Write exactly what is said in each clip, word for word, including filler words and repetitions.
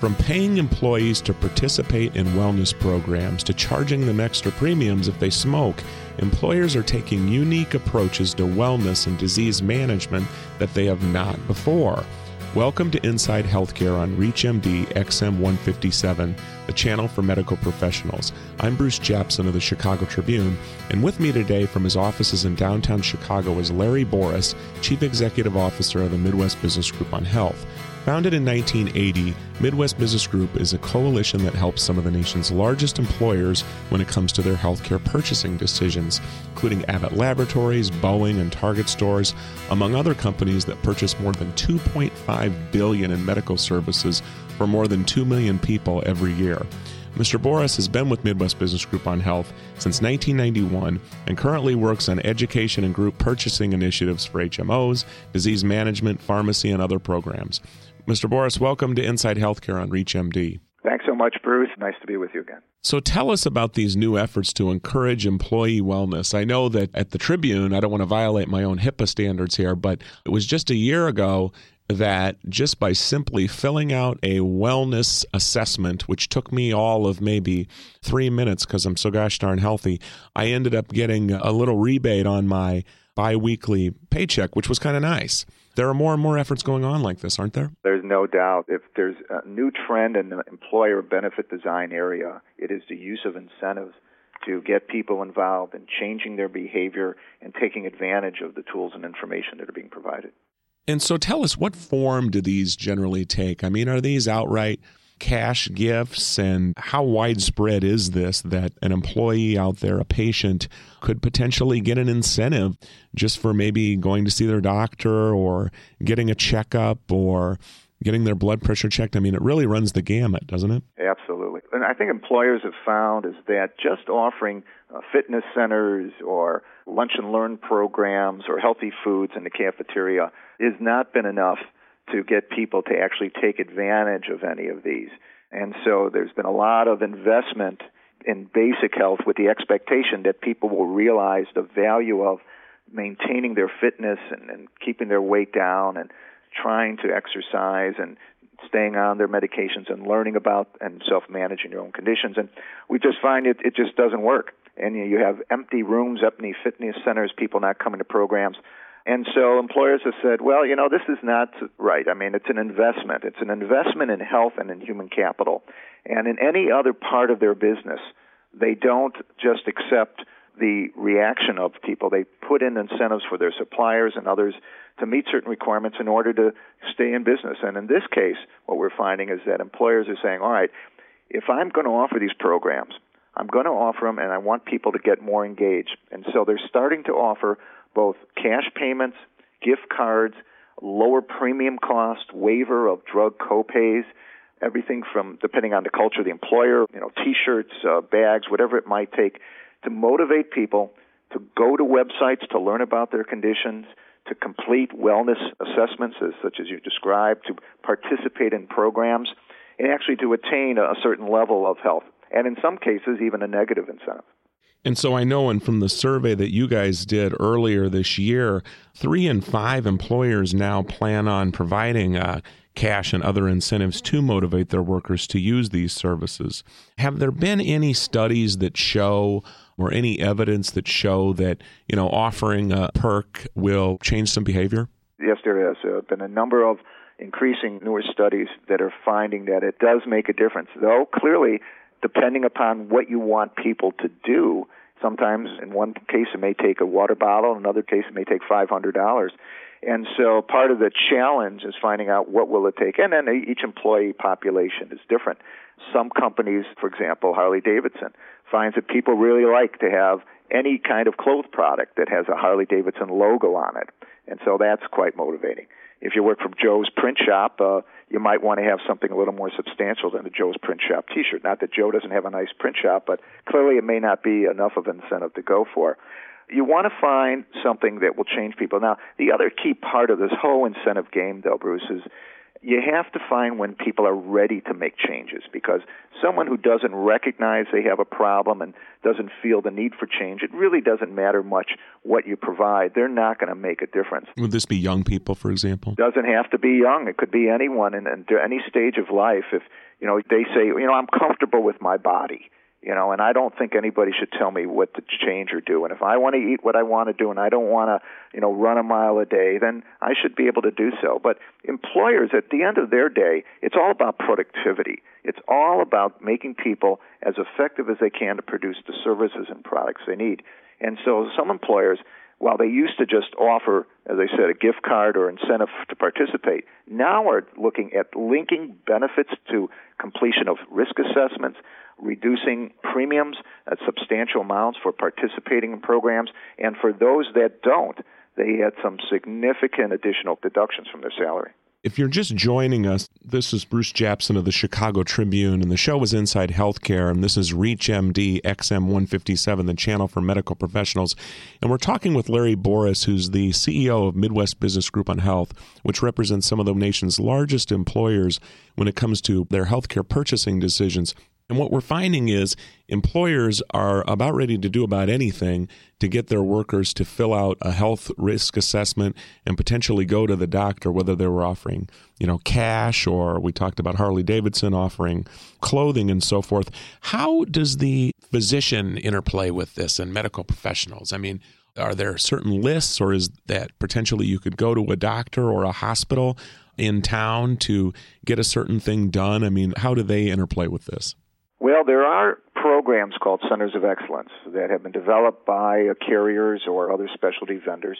From paying employees to participate in wellness programs to charging them extra premiums if they smoke, employers are taking unique approaches to wellness and disease management that they have not before. Welcome to Inside Healthcare on ReachMD X M one fifty-seven, the channel for medical professionals. I'm Bruce Jepson of the Chicago Tribune, and with me today from his offices in downtown Chicago is Larry Boris, Chief Executive Officer of the Midwest Business Group on Health. Founded in nineteen eighty, Midwest Business Group is a coalition that helps some of the nation's largest employers when it comes to their healthcare purchasing decisions, including Abbott Laboratories, Boeing, and Target Stores, among other companies that purchase more than two point five billion dollars in medical services for more than two million people every year. Mister Boris has been with Midwest Business Group on Health since nineteen ninety-one and currently works on education and group purchasing initiatives for H M Os, disease management, pharmacy, and other programs. Mister Boris, welcome to Inside Healthcare on ReachMD. Thanks so much, Bruce. Nice to be with you again. So tell us about these new efforts to encourage employee wellness. I know that at the Tribune, I don't want to violate my own HIPAA standards here, but it was just a year ago that just by simply filling out a wellness assessment, which took me all of maybe three minutes because I'm so gosh darn healthy, I ended up getting a little rebate on my biweekly paycheck, which was kind of nice. There are more and more efforts going on like this, aren't there? There's no doubt. If there's a new trend in the employer benefit design area, it is the use of incentives to get people involved in changing their behavior and taking advantage of the tools and information that are being provided. And so tell us, what form do these generally take? I mean, are these outright cash gifts? And how widespread is this that an employee out there, a patient, could potentially get an incentive just for maybe going to see their doctor or getting a checkup or getting their blood pressure checked? I mean, it really runs the gamut, doesn't it? Absolutely. And I think employers have found is that just offering uh, fitness centers or lunch and learn programs or healthy foods in the cafeteria has not been enough to get people to actually take advantage of any of these. And so there's been a lot of investment in basic health with the expectation that people will realize the value of maintaining their fitness and, and keeping their weight down and trying to exercise and staying on their medications and learning about and self-managing your own conditions. And we just find it, it just doesn't work. And you have empty rooms, empty fitness centers, people not coming to programs. And so employers have said, well, you know, this is not right. I mean, it's an investment. It's an investment in health and in human capital. And in any other part of their business, they don't just accept the reaction of people. They put in incentives for their suppliers and others to meet certain requirements in order to stay in business. And in this case, what we're finding is that employers are saying, all right, if I'm going to offer these programs, I'm going to offer them and I want people to get more engaged. And so they're starting to offer both cash payments, gift cards, lower premium cost, waiver of drug copays, everything from, depending on the culture, the employer, you know, T-shirts, uh, bags, whatever it might take, to motivate people to go to websites to learn about their conditions, to complete wellness assessments, as, such as you described, to participate in programs, and actually to attain a certain level of health, and in some cases, even a negative incentive. And so I know, and from the survey that you guys did earlier this year, three in five employers now plan on providing uh, cash and other incentives to motivate their workers to use these services. Have there been any studies that show or any evidence that show that, you know, offering a perk will change some behavior? Yes, there has uh, been a number of increasing newer studies that are finding that it does make a difference, though clearly, depending upon what you want people to do, sometimes in one case it may take a water bottle, in another case it may take five hundred dollars. And so part of the challenge is finding out what will it take. And then each employee population is different. Some companies, for example, Harley Davidson, finds that people really like to have any kind of clothes product that has a Harley Davidson logo on it. And so that's quite motivating. If you work from Joe's Print Shop, uh, you might want to have something a little more substantial than a Joe's Print Shop T-shirt. Not that Joe doesn't have a nice print shop, but clearly it may not be enough of an incentive to go for. You want to find something that will change people. Now, the other key part of this whole incentive game, though, Bruce, is you have to find when people are ready to make changes, because someone who doesn't recognize they have a problem and doesn't feel the need for change, it really doesn't matter much what you provide. They're not going to make a difference. Would this be young people, for example? Doesn't have to be young. It could be anyone in, in any stage of life. If, you know, they say, you know, I'm comfortable with my body, you know, and I don't think anybody should tell me what to change or do. And if I want to eat what I want to do and I don't want to, you know, run a mile a day, then I should be able to do so. But employers, at the end of their day, it's all about productivity. It's all about making people as effective as they can to produce the services and products they need. And so some employers, while they used to just offer, as I said, a gift card or incentive to participate, now are looking at linking benefits to completion of risk assessments, reducing premiums at substantial amounts for participating in programs, and for those that don't, they had some significant additional deductions from their salary. If you're just joining us, this is Bruce Japson of the Chicago Tribune, and the show is Inside Healthcare, and this is ReachMD X M one fifty-seven, the channel for medical professionals. And we're talking with Larry Boris, who's the C E O of Midwest Business Group on Health, which represents some of the nation's largest employers when it comes to their healthcare purchasing decisions. And what we're finding is employers are about ready to do about anything to get their workers to fill out a health risk assessment and potentially go to the doctor, whether they were offering, you know, cash, or we talked about Harley Davidson offering clothing and so forth. How does the physician interplay with this and medical professionals? I mean, are there certain lists, or is that potentially you could go to a doctor or a hospital in town to get a certain thing done? I mean, how do they interplay with this? Well, there are programs called Centers of Excellence that have been developed by carriers or other specialty vendors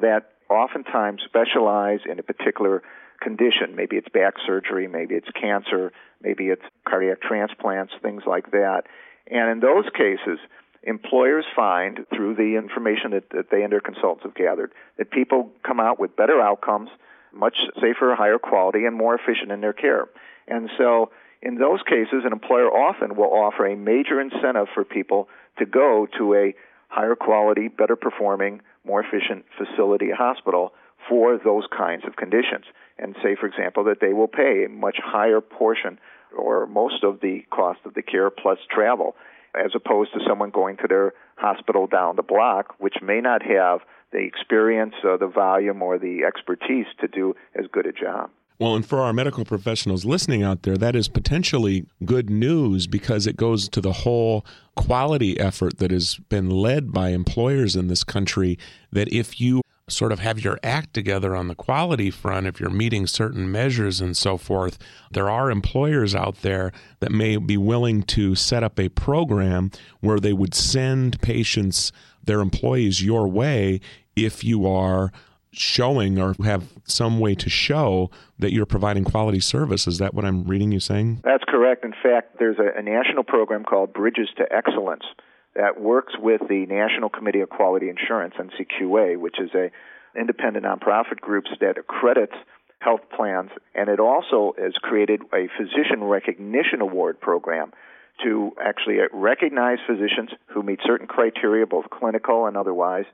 that oftentimes specialize in a particular condition. Maybe it's back surgery, maybe it's cancer, maybe it's cardiac transplants, things like that. And in those cases, employers find, through the information that, that they and their consultants have gathered, that people come out with better outcomes, much safer, higher quality, and more efficient in their care. And so in those cases, an employer often will offer a major incentive for people to go to a higher quality, better performing, more efficient facility, hospital, for those kinds of conditions. And say, for example, that they will pay a much higher portion or most of the cost of the care plus travel, as opposed to someone going to their hospital down the block, which may not have the experience, uh, the volume, or the expertise to do as good a job. Well, and for our medical professionals listening out there, that is potentially good news, because it goes to the whole quality effort that has been led by employers in this country, that if you sort of have your act together on the quality front, if you're meeting certain measures and so forth, there are employers out there that may be willing to set up a program where they would send patients, their employees, your way if you are showing or have some way to show that you're providing quality service. Is that what I'm reading you saying? That's correct. In fact, there's a, a national program called Bridges to Excellence that works with the National Committee for Quality Assurance, N C Q A, which is a independent nonprofit group that accredits health plans. And it also has created a Physician Recognition Award program to actually recognize physicians who meet certain criteria, both clinical and otherwise,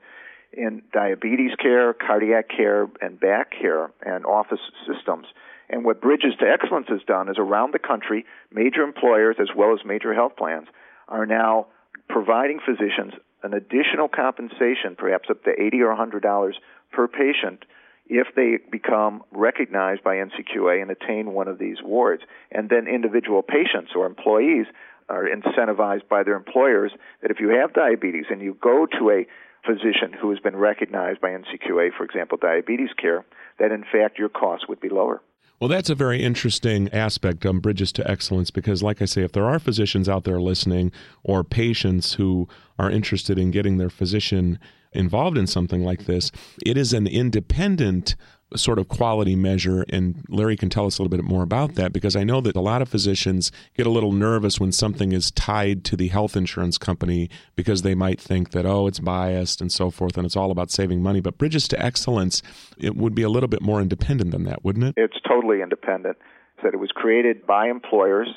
in diabetes care, cardiac care, and back care, and office systems. And what Bridges to Excellence has done is around the country, major employers as well as major health plans are now providing physicians an additional compensation, perhaps up to eighty dollars or one hundred dollars per patient, if they become recognized by N C Q A and attain one of these awards. And then individual patients or employees are incentivized by their employers that if you have diabetes and you go to a physician who has been recognized by N C Q A, for example, diabetes care, that in fact your costs would be lower. Well, that's a very interesting aspect on Bridges to Excellence, because like I say, if there are physicians out there listening or patients who are interested in getting their physician involved in something like this, it is an independent sort of quality measure, and Larry can tell us a little bit more about that, because I know that a lot of physicians get a little nervous when something is tied to the health insurance company, because they might think that, oh, it's biased and so forth, and it's all about saving money. But Bridges to Excellence, it would be a little bit more independent than that, wouldn't it? It's totally independent. So it was created by employers,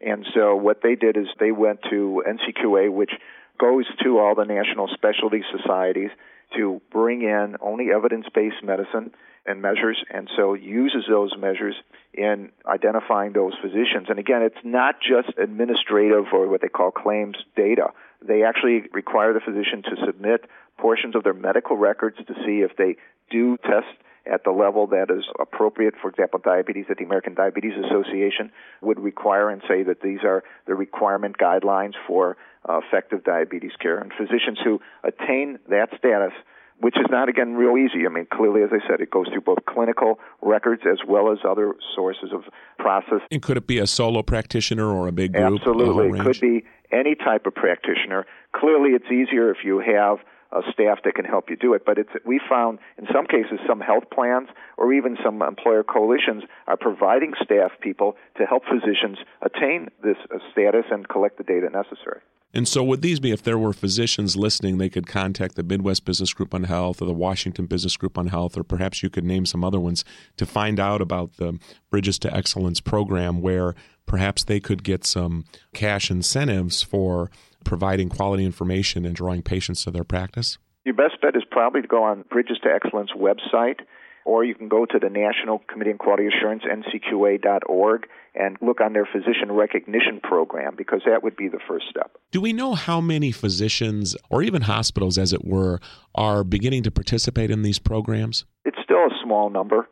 and so what they did is they went to N C Q A, which goes to all the national specialty societies, to bring in only evidence-based medicine and measures, and so uses those measures in identifying those physicians. And again, it's not just administrative or what they call claims data. They actually require the physician to submit portions of their medical records to see if they do test at the level that is appropriate. For example, diabetes, that the American Diabetes Association would require and say that these are the requirement guidelines for uh, effective diabetes care. And physicians who attain that status, which is not, again, real easy. I mean, clearly, as I said, it goes through both clinical records as well as other sources of process. And could it be a solo practitioner or a big group? Absolutely. It could be any type of practitioner. Clearly, it's easier if you have Uh, staff that can help you do it. But it's, we found in some cases some health plans or even some employer coalitions are providing staff people to help physicians attain this uh, status and collect the data necessary. And so would these be, if there were physicians listening, they could contact the Midwest Business Group on Health or the Washington Business Group on Health, or perhaps you could name some other ones, to find out about the Bridges to Excellence program, where perhaps they could get some cash incentives for providing quality information and drawing patients to their practice? Your best bet is probably to go on Bridges to Excellence website, or you can go to the National Committee for Quality Assurance, N C Q A dot org, and look on their physician recognition program, because that would be the first step. Do we know how many physicians, or even hospitals as it were, are beginning to participate in these programs? It's still a small number.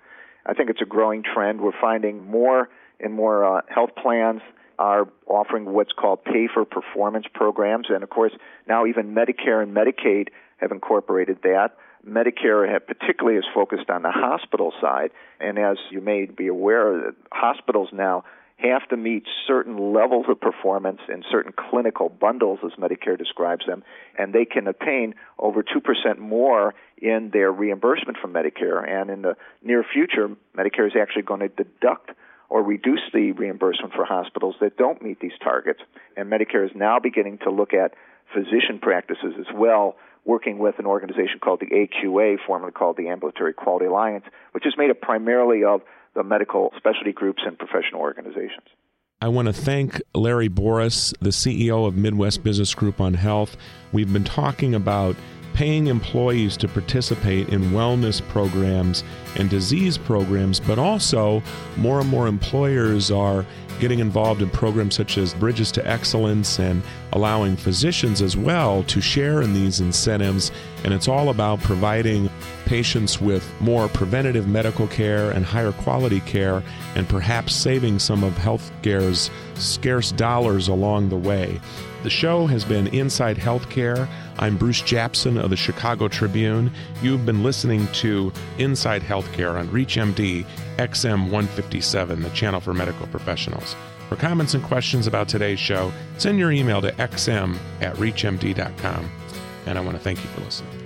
I think it's a growing trend. We're finding more and more uh, health plans are offering what's called pay-for-performance programs. And, of course, now even Medicare and Medicaid have incorporated that. Medicare have particularly is focused on the hospital side. And as you may be aware, hospitals now have to meet certain levels of performance in certain clinical bundles, as Medicare describes them, and they can obtain over two percent more in their reimbursement from Medicare. And in the near future, Medicare is actually going to deduct or reduce the reimbursement for hospitals that don't meet these targets. And Medicare is now beginning to look at physician practices as well, working with an organization called the A Q A, formerly called the Ambulatory Quality Alliance, which is made up primarily of the medical specialty groups and professional organizations. I want to thank Larry Boris, the C E O of Midwest Business Group on Health. We've been talking about paying employees to participate in wellness programs and disease programs, but also more and more employers are getting involved in programs such as Bridges to Excellence and allowing physicians as well to share in these incentives. And it's all about providing patients with more preventative medical care and higher quality care, and perhaps saving some of healthcare's scarce dollars along the way. The show has been Inside Healthcare. I'm Bruce Japson of the Chicago Tribune. You've been listening to Inside Healthcare on ReachMD X M one fifty-seven, the channel for medical professionals. For comments and questions about today's show, send your email to x m at reach m d dot com. And I want to thank you for listening.